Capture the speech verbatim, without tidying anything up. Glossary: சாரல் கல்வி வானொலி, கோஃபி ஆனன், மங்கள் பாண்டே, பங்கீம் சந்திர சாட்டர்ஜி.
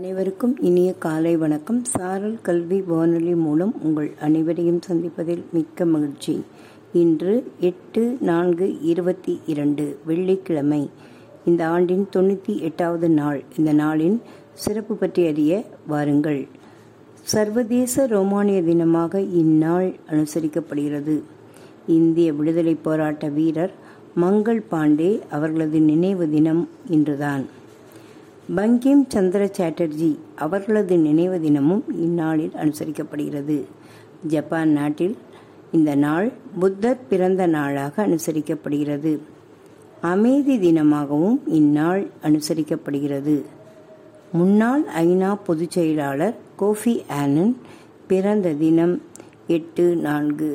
அனைவருக்கும் இனிய காலை வணக்கம். சாரல் கல்வி வானொலி மூலம் உங்கள் அனைவரையும் சந்திப்பதில் மிக்க மகிழ்ச்சி. இன்று எட்டு நான்கு இருபத்தி இரண்டு வெள்ளிக்கிழமை, இந்த ஆண்டின் தொண்ணூற்றி எட்டாவது நாள். இந்த நாளின் சிறப்பு பற்றி அறிய வாருங்கள். சர்வதேச ரோமானிய தினமாக இந்நாள் அனுசரிக்கப்படுகிறது. இந்திய விடுதலை போராட்ட வீரர் மங்கள் பாண்டே அவர்களது நினைவு தினம் இன்றுதான். பங்கீம் சந்திர சாட்டர்ஜி அவர்களது நினைவு தினமும் இந்நாளில் அனுசரிக்கப்படுகிறது. ஜப்பான் நாட்டில் இந்த நாள் புத்தர் பிறந்த நாளாக அனுசரிக்கப்படுகிறது. அமைதி தினமாகவும் இந்நாள் அனுசரிக்கப்படுகிறது. முன்னாள் ஐநா பொதுச் செயலாளர் கோஃபி ஆனன் பிறந்த தினம் எட்டு நான்கு.